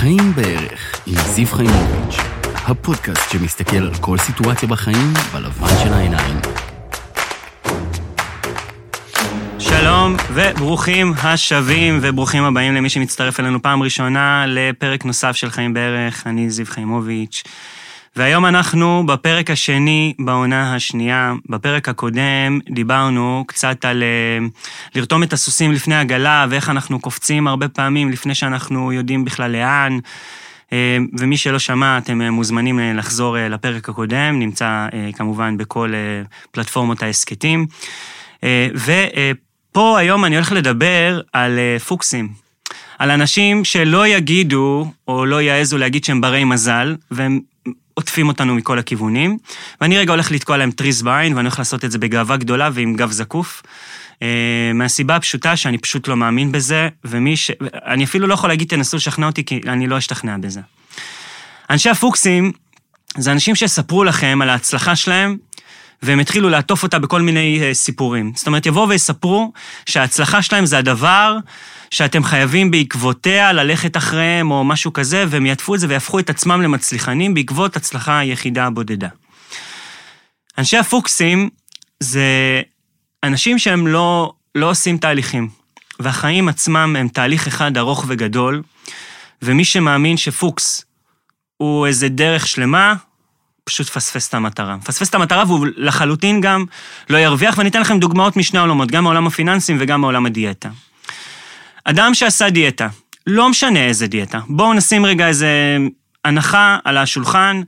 חיים בערך עם זיו חיימוביץ', הפודקאסט שמסתכל על כל סיטואציה בחיים בלבן של העיניים. שלום וברוכים השבים וברוכים הבאים למי שמצטרף אלינו פעם ראשונה לפרק נוסף של חיים בערך. אני זיו חיימוביץ', והיום אנחנו בפרק השני בעונה השנייה. בפרק הקודם דיברנו קצת על לרתום את הסוסים לפני הגלה, ואיך אנחנו קופצים הרבה פעמים לפני שאנחנו יודעים בכלל לאן, ומי שלא שמע, אתם מוזמנים לחזור לפרק הקודם, נמצא כמובן בכל פלטפורמות העסקתים. ופה היום אני הולך לדבר על פוקסים. על אנשים שלא יגידו, או לא יעזו להגיד שהם ברי מזל, והם עוטפים אותנו מכל הכיוונים, ואני רגע הולך לתקוע להם טריז בעין, ואני הולך לעשות את זה בגאווה גדולה ועם גב זקוף, מהסיבה הפשוטה שאני פשוט לא מאמין בזה, אני אפילו לא יכול להגיד תנסו לשכנע אותי, כי אני לא אשתכנע בזה. אנשי הפוקסים, זה אנשים שספרו לכם על ההצלחה שלהם, והם התחילו לעטוף אותה בכל מיני סיפורים. זאת אומרת, יבואו ויספרו שההצלחה שלהם זה הדבר שאתם חייבים בעקבותיה ללכת אחריהם או משהו כזה, והם יעטפו את זה ויהפכו את עצמם למצליחנים בעקבות הצלחה היחידה הבודדה. אנשי הפוקסים זה אנשים שהם לא עושים תהליכים, והחיים עצמם הם תהליך אחד ארוך וגדול, ומי שמאמין שפוקס הוא איזה דרך שלמה, פשוט פספס את המטרה. פספס את המטרה, והוא לחלוטין גם לא ירוויח, ואני אתן לכם דוגמאות משני העולמות, גם מעולם הפיננסים וגם מעולם הדיאטה. אדם שעשה דיאטה, לא משנה איזה דיאטה, בואו נשים רגע איזה הנחה על השולחן,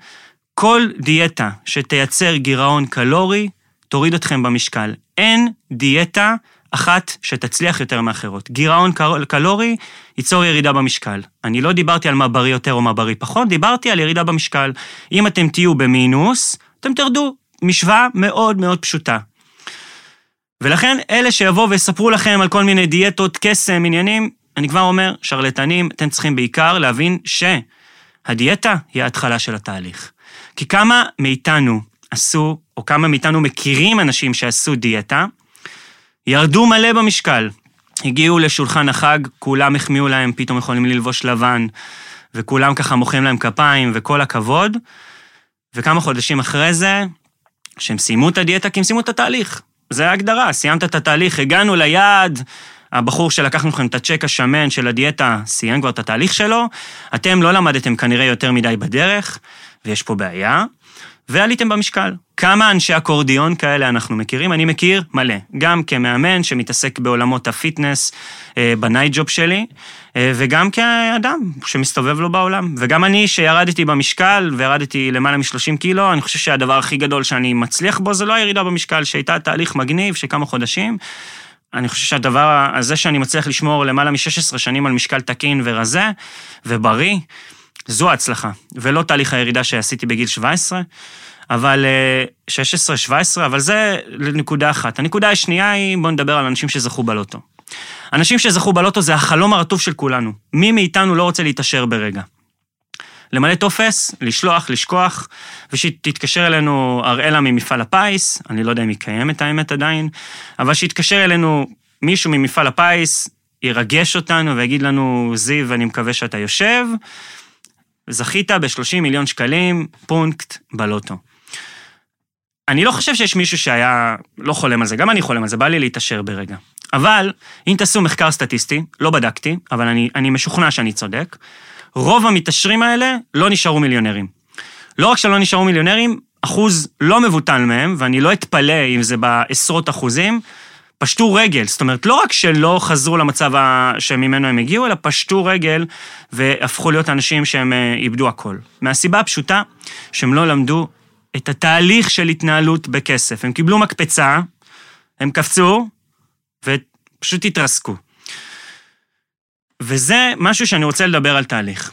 כל דיאטה שתייצר גירעון קלורי, תוריד אתכם במשקל. אין דיאטה אחת שתצליח יותר מאחרות. גירעון קלורי ייצור ירידה במשקל. אני לא דיברתי על מה בריא יותר או מה בריא פחות, דיברתי על ירידה במשקל. אם אתם תהיו במינוס, אתם תרדו. משוואה מאוד מאוד פשוטה. ולכן אלה שיבואו ויספרו לכם על כל מיני דיאטות, קסם, עניינים, אני כבר אומר, שרלטנים, אתם צריכים בעיקר להבין שהדיאטה היא ההתחלה של התהליך. כי כמה מאיתנו עשו, או כמה מאיתנו מכירים אנשים שעשו דיאטה, ירדו מלא במשקל, הגיעו לשולחן החג, כולם החמיאו להם, פתאום יכולים ללבוש לבן, וכולם ככה מוחאים להם כפיים, וכל הכבוד, וכמה חודשים אחרי זה, שהם סיימו את הדיאטה, כי הם סיימו את התהליך. זה ההגדרה, סיימת את התהליך, הגענו ליעד, הבחור שלקחנו לכם את הצ'ק השמן של הדיאטה, סיים כבר את התהליך שלו, אתם לא למדתם כנראה יותר מדי בדרך, ויש פה בעיה, ועליתם במשקל. כמה אנשי אקורדיון כאלה אנחנו מכירים? אני מכיר מלא. גם כמאמן שמתעסק בעולמות הפיטנס בנייט ג'וב שלי, וגם כאדם שמסתובב לו בעולם. וגם אני שירדתי במשקל, וירדתי למעלה מ-30 קילו, אני חושב שהדבר הכי גדול שאני מצליח בו, זה לא הירידה במשקל, שהייתה תהליך מגניב שכמה חודשים. אני חושב שהדבר הזה שאני מצליח לשמור למעלה מ-16 שנים על משקל תקין ורזה ובריא, זו ההצלחה, ולא תהליך הירידה שעשיתי בגיל 17, אבל 16-17, אבל זה לנקודה אחת. הנקודה השנייה היא, בואו נדבר על אנשים שזכו בלוטו. אנשים שזכו בלוטו זה החלום הרטוב של כולנו. מי מאיתנו לא רוצה להתאשר ברגע? למלא תופס, לשלוח, לשכוח, ושתתקשר אלינו אראלה ממפעל הפיס, אני לא יודע אם היא קיימת האמת עדיין, אבל שיתקשר אלינו מישהו ממפעל הפיס, ירגש אותנו ויגיד לנו, זיו, אני מקווה שאתה יושב, זכית ב-30 מיליון שקלים, פונקט בלוטו. אני לא חושב שיש מישהו שהיה לא חולם על זה, גם אני חולם על זה, בא לי להתאשר ברגע. אבל, אם תעשו מחקר סטטיסטי, לא בדקתי, אבל אני משוכנע שאני צודק, רוב המתאשרים האלה לא נשארו מיליונרים. לא רק שלא נשארו מיליונרים, אחוז לא מבוטל מהם, ואני לא אתפלא אם זה בעשרות אחוזים, פשטו רגל, זאת אומרת, לא רק שלא חזרו למצב שממנו הם הגיעו, אלא פשטו רגל והפכו להיות אנשים שהם איבדו הכל. מהסיבה הפשוטה שהם לא למדו את התהליך של התנהלות בכסף. הם קיבלו מקפצה, הם קפצו ופשוט התרסקו. וזה משהו שאני רוצה לדבר על תהליך.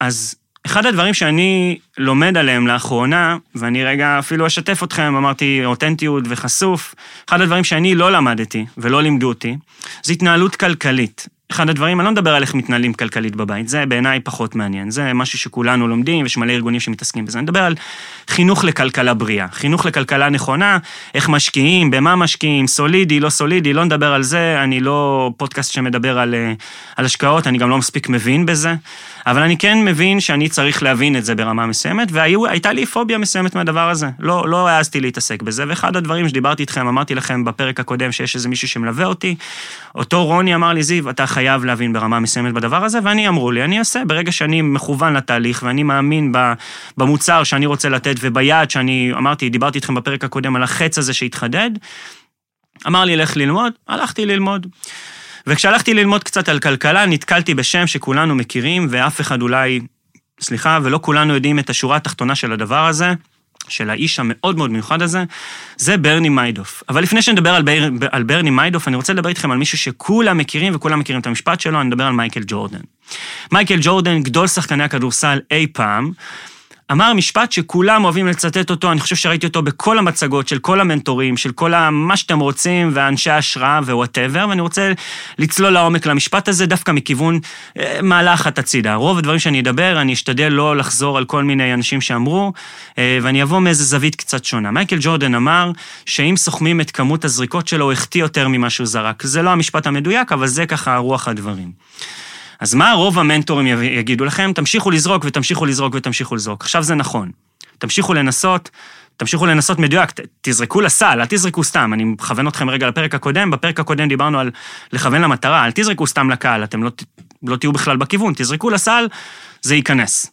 אז אחד הדברים שאני לומד עליהם לאחרונה, ואני רגע אפילו אשתף אתכם, אמרתי אותנטיות וחשוף, אחד הדברים שאני לא למדתי ולא לימדו אותי, זה התנהלות כלכלית. אחד הדברים, אני לא מדבר על איך מתנהלים כלכלית בבית, זה בעיניי פחות מעניין, זה משהו שכולנו לומדים, ויש מלא ארגונים שמתעסקים בזה, אני מדבר על חינוך לכלכלה בריאה, חינוך לכלכלה נכונה, איך משקיעים, במה משקיעים, סולידי, לא סולידי, לא נדבר על זה, אני לא פודקאסט שמדבר על השקעות, אני גם לא מספיק מבין בזה, אבל אני כן מבין שאני צריך להבין את זה ברמה מסוימת, והייתה לי פוביה מסוימת מהדבר הזה, לא העזתי להתעסק בזה, ואחד הדברים שדיברתי איתכם, אמרתי לכם בפרק הקודם שיש איזה מישהו שמלווה אותי, אותו רוני אמר לי, זיו, אתה חייב להבין ברמה מסוימת בדבר הזה, ואני אמרו לי, אני אעשה, ברגע שאני מכוון לתהליך, ואני מאמין במוצר שאני רוצה לתת, וביד שאני אמרתי, דיברתי איתכם בפרק הקודם על החץ הזה שהתחדד, אמר לי, לך ללמוד, הלכתי ללמוד. וכשהלכתי ללמוד קצת על כלכלה, נתקלתי בשם שכולנו מכירים, ואף אחד אולי, סליחה, ולא כולנו יודעים את השורה התחתונה של הדבר הזה, של האיש המאוד מאוד מיוחד הזה, זה ברני מיידוף. אבל לפני שנדבר על ברני מיידוף, אני רוצה לדבר איתכם על מישהו שכולם מכירים, וכולם מכירים את המשפט שלו, אני מדבר על מייקל ג'ורדן. מייקל ג'ורדן, גדול שחקני הכדורסל אי פעם, אמר משפט שכולם אוהבים לצטט אותו, אני חושב שראיתי אותו בכל המצגות, של כל המנטורים, של כל מה שאתם רוצים, והאנשי ההשראה ווואטאבר, ואני רוצה לצלול לעומק למשפט הזה, דווקא מכיוון מעלה אחת הצידה. רוב הדברים שאני אדבר, אני אשתדל לא לחזור על כל מיני אנשים שאמרו, ואני אבוא מאיזה זווית קצת שונה. מייקל ג'ורדן אמר, שאם סוכמים את כמות הזריקות שלו, הוא החטיא יותר ממה שהוא זרק. זה לא המשפט המדויק, אבל זה ככה רוח הדברים. אז מה רוב המנטורים יגידו לכם? תמשיכו לזרוק ותמשיכו לזרוק ותמשיכו לזרוק. עכשיו זה נכון. תמשיכו לנסות מדויק, תזרקו לסל, אל תזרקו סתם. אני מכוון אתכם רגע לפרק הקודם, בפרק הקודם דיברנו על לכוון למטרה, אל תזרקו סתם לקהל, אתם לא תהיו בכלל בכיוון, תזרקו לסל, זה ייכנס.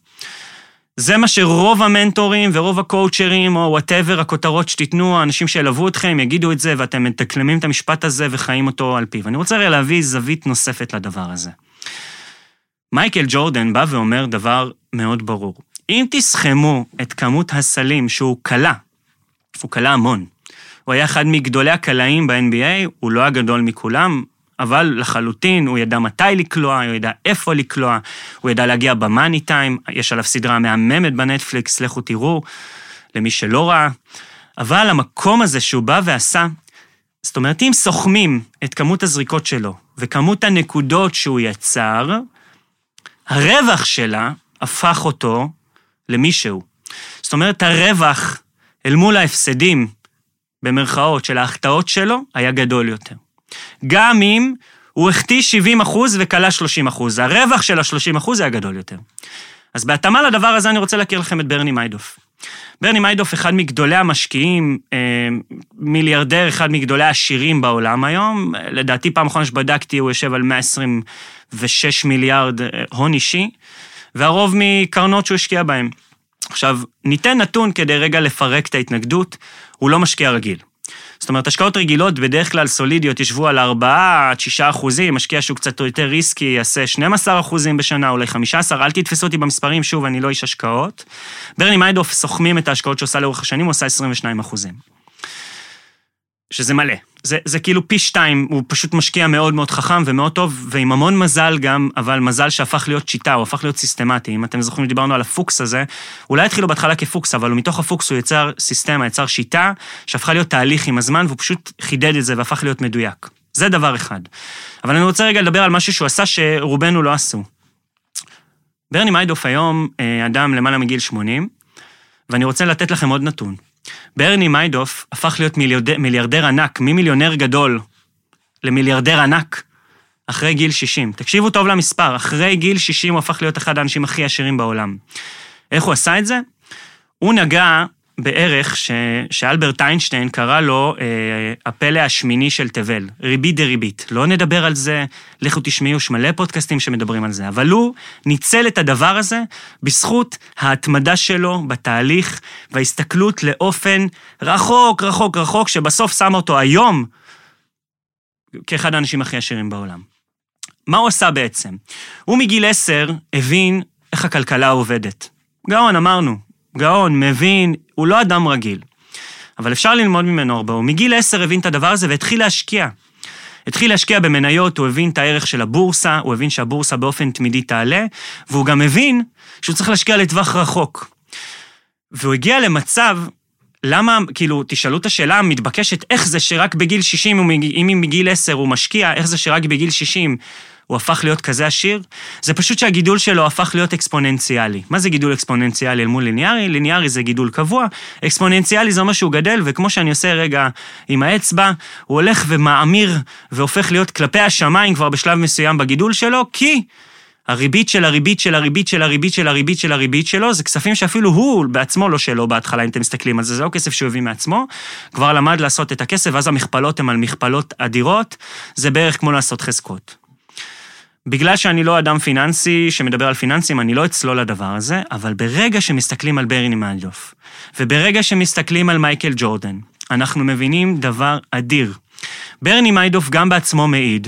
זה מה שרוב המנטורים ורוב הקואוצ'רים, או whatever, הכותרות שתיתנו, האנשים שילוו אתכם, יגידו את זה, ואתם מתקלמים את המשפט הזה וחיים אותו על פיו. אני רוצה להביא זווית נוספת לדבר הזה. מייקל ג'ורדן בא ואומר דבר מאוד ברור. אם תסכמו את כמות הסלים שהוא קלה, הוא קלה המון, הוא היה אחד מגדולי הקלעים ב-NBA, הוא לא הגדול מכולם, אבל לחלוטין הוא ידע מתי לקלוע, הוא ידע איפה לקלוע, הוא ידע להגיע במאני טיים, יש עליו סדרה מהממת בנטפליקס, לכו תראו, למי שלא ראה, אבל המקום הזה שהוא בא ועשה, זאת אומרת, אם סוכמים את כמות הזריקות שלו, וכמות הנקודות שהוא יצר, הרווח שלה הפך אותו למישהו. זאת אומרת, הרווח אל מול ההפסדים, במרכאות של ההחטאות שלו, היה גדול יותר. גם אם הוא החטיא 70% וקלה 30%, הרווח של ה-30% היה גדול יותר. אז בהתאמה לדבר הזה אני רוצה להכיר לכם את ברני מיידוף. ברני מיידוף, אחד מגדולי המשקיעים, מיליארדר, אחד מגדולי העשירים בעולם היום, לדעתי פעם אחרונה שבדקתי, הוא יושב על 126 מיליארד הון אישי, והרוב מקרנות שהוא השקיע בהם. עכשיו, ניתן נתון כדי רגע לפרק את ההתנגדות, הוא לא משקיע רגיל. זאת אומרת, השקעות רגילות בדרך כלל סולידיות ישבו על 4-6%, משקיע שהוא קצת יותר ריסקי יעשה 12% בשנה, אולי 15, אל תתפסו אותי במספרים, שוב, אני לא איש השקעות. ברני מיידוף סוכמים את ההשקעות שעושה לאורך השנים, הוא עושה 22%. שזה מלא. זה כאילו פי 2, הוא פשוט משקיע מאוד מאוד חכם ומאוד טוב, ועם המון מזל גם, אבל מזל שהפך להיות שיטה, הוא הפך להיות סיסטמטי. אם אתם זוכרים שדיברנו על הפוקס הזה, אולי התחילו בהתחלה כפוקס, אבל מתוך הפוקס הוא יצר סיסטמה, יצר שיטה, שהפכה להיות תהליך עם הזמן, והוא פשוט חידד את זה והפך להיות מדויק. זה דבר אחד. אבל אני רוצה רגע לדבר על משהו שהוא עשה שרובנו לא עשו. ברני מיידוף היום, אדם למעלה מגיל 80, ואני רוצה לתת לכם עוד נתון. ברני מיידוף הפך להיות מיליארדר ענק, ממיליונר גדול למיליארדר ענק, אחרי גיל 60. תקשיבו טוב למספר, אחרי גיל 60 הוא הפך להיות אחד האנשים הכי עשירים בעולם. איך הוא עשה את זה? הוא נגע בערך שאלברט איינשטיין קרא לו הפלא השמיני של תבל, ריבית דריבית. לא נדבר על זה, לכו תשמעו, יש מלא פודקאסטים שמדברים על זה, אבל הוא ניצל את הדבר הזה בזכות ההתמדה שלו בתהליך, וההסתכלות לאופן רחוק, רחוק, רחוק, שבסוף שם אותו היום כאחד האנשים הכי עשירים בעולם. מה הוא עשה בעצם? הוא מגיל 10 הבין איך הכלכלה עובדת. גאון, אמרנו. גאון, מבין, הוא לא אדם רגיל. אבל אפשר ללמוד ממנו הרבה. הוא מגיל 10 הבין את הדבר הזה והתחיל להשקיע. התחיל להשקיע במניות, הוא הבין את הערך של הבורסה, הוא הבין שהבורסה באופן תמידי תעלה, והוא גם הבין שהוא צריך להשקיע לטווח רחוק. והוא הגיע למצב, למה, כאילו, תשאלו את השאלה המתבקשת, איך זה שרק בגיל 60, אם מגיל 10 הוא משקיע, איך זה שרק בגיל 60 הוא הפך להיות כזה עשיר, זה פשוט שהגידול שלו הפך להיות אקספוננציאלי. מה זה גידול אקספוננציאלי אל מול ליניארי? ליניארי זה גידול קבוע, אקספוננציאלי זה אומר שהוא גדל, וכמו שאני עושה רגע עם האצבע, הוא הולך ומאמיר, והופך להיות כלפי השמיים כבר בשלב מסוים בגידול שלו, כי הריבית של הריבית של הריבית של הריבית של הריבית של הריבית שלו, זה כספים שאפילו הוא בעצמו לא שלו בהתחלה, אם אתם מסתכלים על זה, זה לא כסף שהוא הביא מעצמו, כבר למד לעשות את הכסף, ואז המכפלות הן על מכפלות אדירות, זה בערך כמו לעשות חזקות. בגלל שאני לא אדם פיננסי שמדבר על פיננסים, אני לא אצלול לדבר הזה, אבל ברגע שמסתכלים על ברני מיידוף, וברגע שמסתכלים על מייקל ג'ורדן, אנחנו מבינים דבר אדיר. ברני מיידוף גם בעצמו מעיד,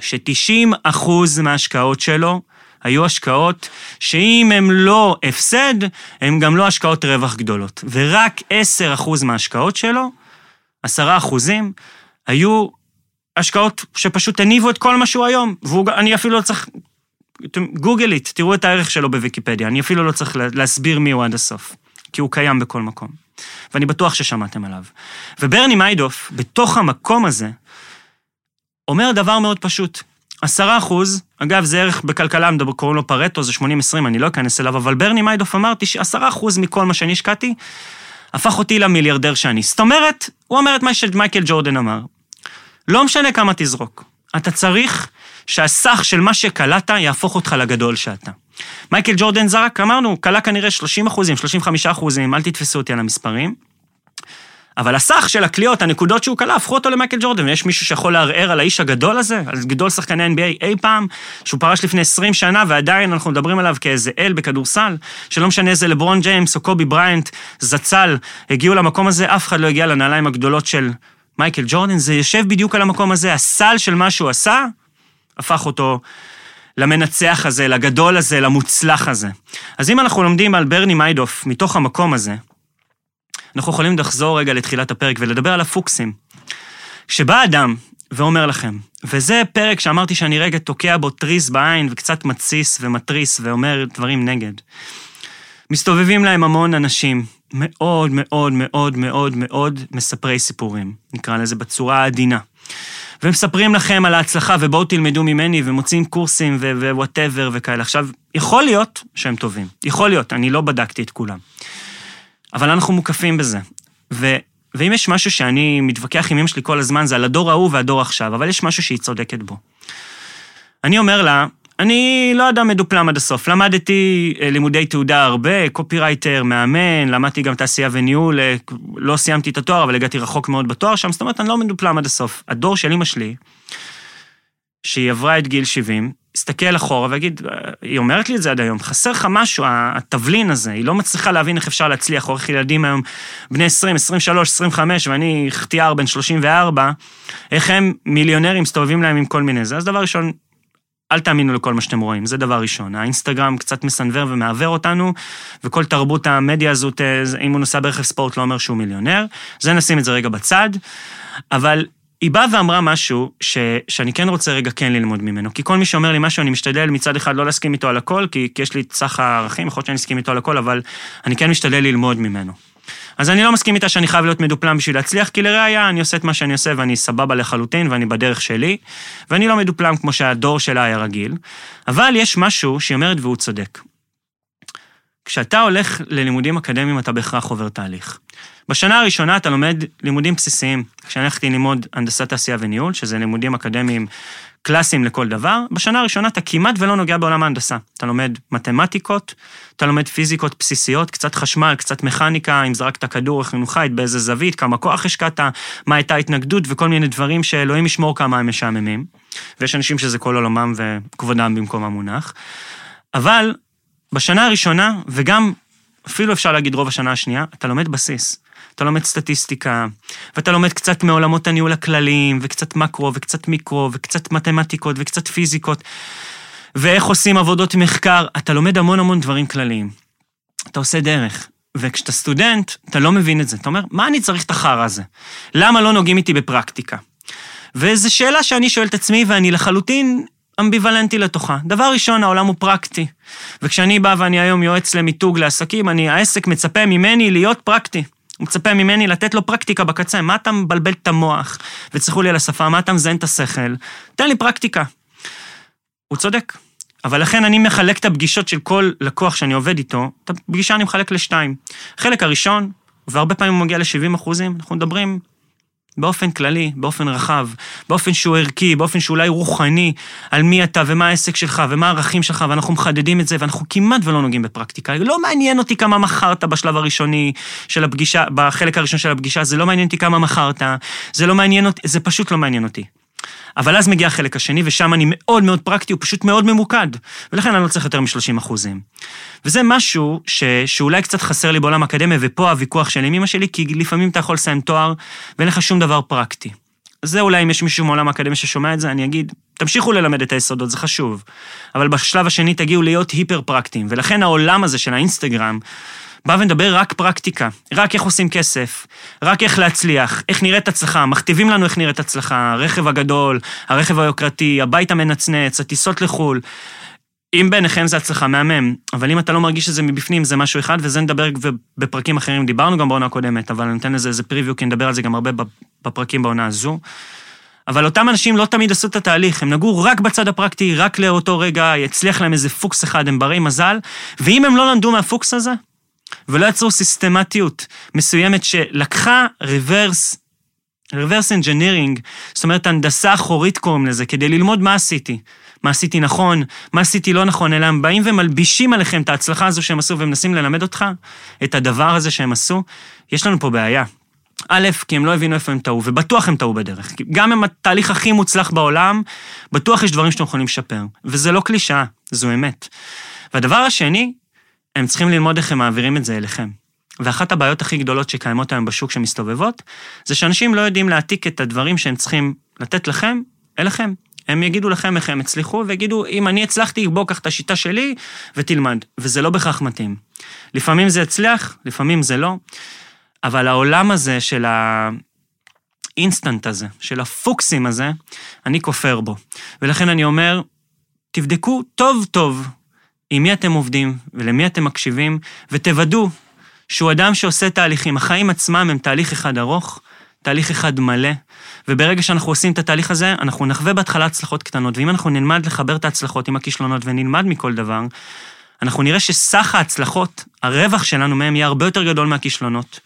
ש-90% מההשקעות שלו היו השקעות שאם הם לא הפסד, הם גם לא השקעות רווח גדולות. ורק 10% מההשקעות שלו, 10%, היו השקעות שפשוט הניבו את כל משהו היום. ואני אפילו לא צריך, גוגל איט, תראו את הערך שלו בוויקיפדיה, אני אפילו לא צריך להסביר מי הוא עד הסוף, כי הוא קיים בכל מקום. ואני בטוח ששמעתם עליו. וברני מיידוף, בתוך המקום הזה, אומר דבר מאוד פשוט, 10%, אגב זה ערך בכלכלה, קוראים לו פרטו, זה 80-20, אני לא אכנס אליו, אבל ברני מיידוף אמרתי ש10% מכל מה שאני השקעתי, הפך אותי למיליארדר שאני. זאת אומרת, הוא אומר את מה שמייקל ג'ורדן אמר, לא משנה כמה תזרוק, אתה צריך שהסך של מה שקלעת יהפוך אותך לגדול שאתה. מייקל ג'ורדן זרק, אמרנו, קלה כנראה 30%, 35%, אל תתפסו אותי על המספרים, אבל הסך של הקליעות, הנקודות שהוא קלה, הפכו אותו למייקל ג'ורדן, ויש מישהו שיכול לערער על האיש הגדול הזה, על גדול שחקני NBA אי פעם, שהוא פרש לפני 20 שנה, ועדיין אנחנו מדברים עליו כאיזה אל בכדורסל, שלא משנה איזה לברון ג'יימס או קובי בריינט, זצל, הגיעו למקום הזה, אף אחד לא הגיע לנעליים הגדולות של מייקל ג'ורדן, זה יושב בדיוק על המקום הזה, הסל של מה שהוא עשה, הפך אותו למנצח הזה, לגדול הזה, למוצלח הזה. אז אם אנחנו לומדים על ברני מיידוף, מתוך המקום הזה, אנחנו יכולים לחזור רגע לתחילת הפרק ולדבר על הפוקסים. שבא אדם ואומר לכם, וזה פרק שאמרתי שאני רגע תוקע בו טריס בעין וקצת מציס ומטריס ואומר דברים נגד. מסתובבים להם המון אנשים, מאוד מאוד מאוד מאוד מאוד מספרי סיפורים, נקרא לזה בצורה העדינה. ומספרים לכם על ההצלחה ובואו תלמדו ממני ומוצאים קורסים ווואטאבר וכאלה. עכשיו, יכול להיות שהם טובים, יכול להיות, אני לא בדקתי את כולם. אבל אנחנו מוקפים בזה. ואם יש משהו שאני מתווכח עם אמא שלי כל הזמן, זה על הדור ההוא והדור עכשיו, אבל יש משהו שהיא צודקת בו. אני אומר לה, אני לא אדם מדופלם עד הסוף, למדתי לימודי תעודה הרבה, קופירייטר, מאמן, למדתי גם תעשייה וניהול, לא סיימתי את התואר, אבל הגעתי רחוק מאוד בתואר שם, זאת אומרת, אני לא מדופלם עד הסוף. הדור של אמא שלי, שהיא עברה את גיל 70, הסתכל אחורה והגיד, היא אומרת לי את זה עד היום, חסר לך משהו, התבלין הזה, היא לא מצליחה להבין איך אפשר להצליח, אורך ילדים היום, בני 20, 23, 25, ואני חטיאר בן 34, איך הם מיליונרים מסתובבים להם עם כל מיני זה, אז דבר ראשון, אל תאמינו לכל מה שאתם רואים, זה דבר ראשון, האינסטגרם קצת מסנבר ומעבר אותנו, וכל תרבות המדיה הזאת, אם הוא נוסע ברכב ספורט לא אומר שהוא מיליונר, זה נשים את זה רגע בצד, אבל היא באה ואמרה משהו שאני כן רוצה רגע כן ללמוד ממנו, כי כל מי שאומר לי משהו, אני משתדל מצד אחד לא להסכים איתו על הכל, כי יש לי צח הערכים, יכול להיות שאני מסכים איתו על הכל, אבל אני כן משתדל ללמוד ממנו. אז אני לא מסכים איתה שאני חייב להיות מדופלם בשביל להצליח, כי לראיה אני עושה את מה שאני עושה, ואני סבבה לחלוטין, ואני בדרך שלי, ואני לא מדופלם כמו שהדור שלה היה רגיל, אבל יש משהו שהיא אומרת והוא צודק. כשאתה הולך ללימודים אקדמיים, אתה בהכרח עובר תהליך. בשנה הראשונה אתה לומד לימודים בסיסיים. כשאני הלכתי ללמוד הנדסת תעשייה וניהול, שזה לימודים אקדמיים קלאסיים לכל דבר, בשנה הראשונה אתה כמעט ולא נוגע בעולם ההנדסה. אתה לומד מתמטיקות, אתה לומד פיזיקות בסיסיות, קצת חשמל, קצת מכניקה, אם זרקת כדור, איך נונחית, באיזה זווית, כמה כוח השקעת, מה הייתה התנגדות, וכל מיני דברים שאלוהים ישמור כמה הם משעממים. ויש אנשים שזה כל עולמם וכבודם במקום המונח. אבל בשנה הראשונה, וגם אפילו אפשר להגיד רוב השנה השנייה, אתה לומד בסיס, אתה לומד סטטיסטיקה, ואתה לומד קצת מעולמות הניהול הכלליים, וקצת מקרו, וקצת מיקרו, וקצת מתמטיקות, וקצת פיזיקות, ואיך עושים עבודות מחקר, אתה לומד המון המון דברים כלליים. אתה עושה דרך, וכשאתה סטודנט, אתה לא מבין את זה, אתה אומר, מה אני צריך את החרא הזה? למה לא נוגעים איתי בפרקטיקה? וזו שאלה שאני שואל את עצמי, ואני לחלוטין אמביוולנטי לתוכה. דבר ראשון, העולם הוא פרקטי. וכשאני בא ואני היום יועץ למיתוג לעסקים, העסק מצפה ממני להיות פרקטי. הוא מצפה ממני לתת לו פרקטיקה בקצה. מה אתה מבלבל את המוח? וצריכו לי על השפה, מה אתה מזיין את השכל? תן לי פרקטיקה. הוא צודק. אבל לכן אני מחלק את הפגישות של כל לקוח שאני עובד איתו, את הפגישה אני מחלק לשתיים. חלק הראשון, והרבה פעמים הוא מגיע ל-70%, אנחנו מדברים באופן כללי, באופן רחב, באופן שהוא ערכי, באופן שאולי רוחני, על מי אתה ומה העסק שלך ומה הערכים שלך, ואנחנו מחדדים את זה, ואנחנו כמעט ולא נוגעים בפרקטיקה. לא מעניין אותי כמה מחרת בשלב הראשוני של הפגישה, בחלק הראשון של הפגישה, זה לא מעניין אותי כמה מחרת, זה לא מעניין אותי, זה פשוט לא מעניין אותי. אבל אז מגיע החלק השני, ושם אני מאוד מאוד פרקטי, הוא פשוט מאוד ממוקד, ולכן אני לא צריך יותר מ-30%. וזה משהו שאולי קצת חסר לי בעולם אקדמי, ופה הוויכוח שלי עם אמא שלי, כי לפעמים אתה יכול לסיים תואר, ואין לך שום דבר פרקטי. זה אולי אם יש מישהו מעולם האקדמי ששומע את זה, אני אגיד, תמשיכו ללמד את היסודות, זה חשוב. אבל בשלב השני תגיעו להיות היפר פרקטיים, ולכן העולם הזה של האינסטגרם, בא ונדבר רק פרקטיקה, רק איך עושים כסף, רק איך להצליח, איך נראית הצלחה, מכתיבים לנו איך נראית הצלחה, הרכב הגדול, הרכב היוקרתי, הבית המנצנץ, הטיסות לחול. אם ביניכם זה הצלחה מהמם, אבל אם אתה לא מרגיש שזה מבפנים, זה משהו אחד, וזה נדבר בפרקים אחרים, דיברנו גם בעונה הקודמת, אבל נתן לזה איזה פריוויו, כי נדבר על זה גם הרבה בפרקים בעונה הזו. אבל אותם אנשים לא תמיד עשו את התהליך, הם נגעו רק בצד הפרקטי, רק לאותו רגע, יצליח להם איזה פוקס אחד, הם ברי מזל, ואם הם לא למדו מהפוקס הזה, ולא יצרו סיסטמטיות מסוימת שלקחה reverse engineering, זאת אומרת, הנדסה אחורית קוראים לזה, כדי ללמוד מה עשיתי. מה עשיתי נכון, מה עשיתי לא נכון, אלא הם באים ומלבישים עליכם את ההצלחה הזו שהם עשו, והם מנסים ללמד אותך את הדבר הזה שהם עשו. יש לנו פה בעיה. א', כי הם לא הבינו איפה הם טעו, ובטוח הם טעו בדרך. גם אם התהליך הכי מוצלח בעולם, בטוח יש דברים שאתם יכולים לשפר. וזה לא קלישה, זו אמת. והדבר השני, הם צריכים ללמוד איך הם מעבירים את זה אליכם. ואחת הבעיות הכי גדולות שקיימות היום בשוק שמסתובבות, זה שאנשים לא יודעים להעתיק את הדברים שהם צריכים לתת לכם, אליכם. הם יגידו לכם איך הם הצליחו, ויגידו, אם אני הצלחתי, בוא, קח את השיטה שלי, ותלמד. וזה לא בכך מתאים. לפעמים זה הצליח, לפעמים זה לא. אבל העולם הזה של האינסטנט הזה, של הפוקסים הזה, אני כופר בו. ולכן אני אומר, תבדקו טוב טוב, עם מי אתם עובדים ולמי אתם מקשיבים, ותוודאו שהוא אדם שעושה תהליכים. החיים עצמם הם תהליך אחד ארוך, תהליך אחד מלא, וברגע שאנחנו עושים את התהליך הזה, אנחנו נחווה בהתחלה הצלחות קטנות, ואם אנחנו נלמד לחבר את ההצלחות עם הכישלונות ונלמד מכל דבר, אנחנו נראה שסך ההצלחות, הרווח שלנו מהם יהיה הרבה יותר גדול מהכישלונות,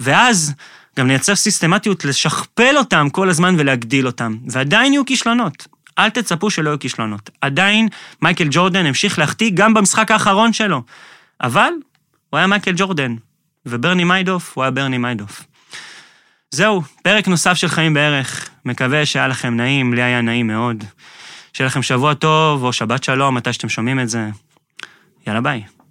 ואז גם נייצב סיסטמטיות לשכפל אותם כל הזמן ולהגדיל אותם, ועדיין יהיו כישלונות. אל תצפו שלא יהיו כישלונות. עדיין מייקל ג'ורדן המשיך להחטיא גם במשחק האחרון שלו. אבל הוא היה מייקל ג'ורדן, וברני מיידוף הוא היה ברני מיידוף. זהו, פרק נוסף של חיים בערך. מקווה שהיה לכם נעים, לי היה נעים מאוד. שיהיה לכם שבוע טוב או שבת שלום, מתי שאתם שומעים את זה. יאללה ביי.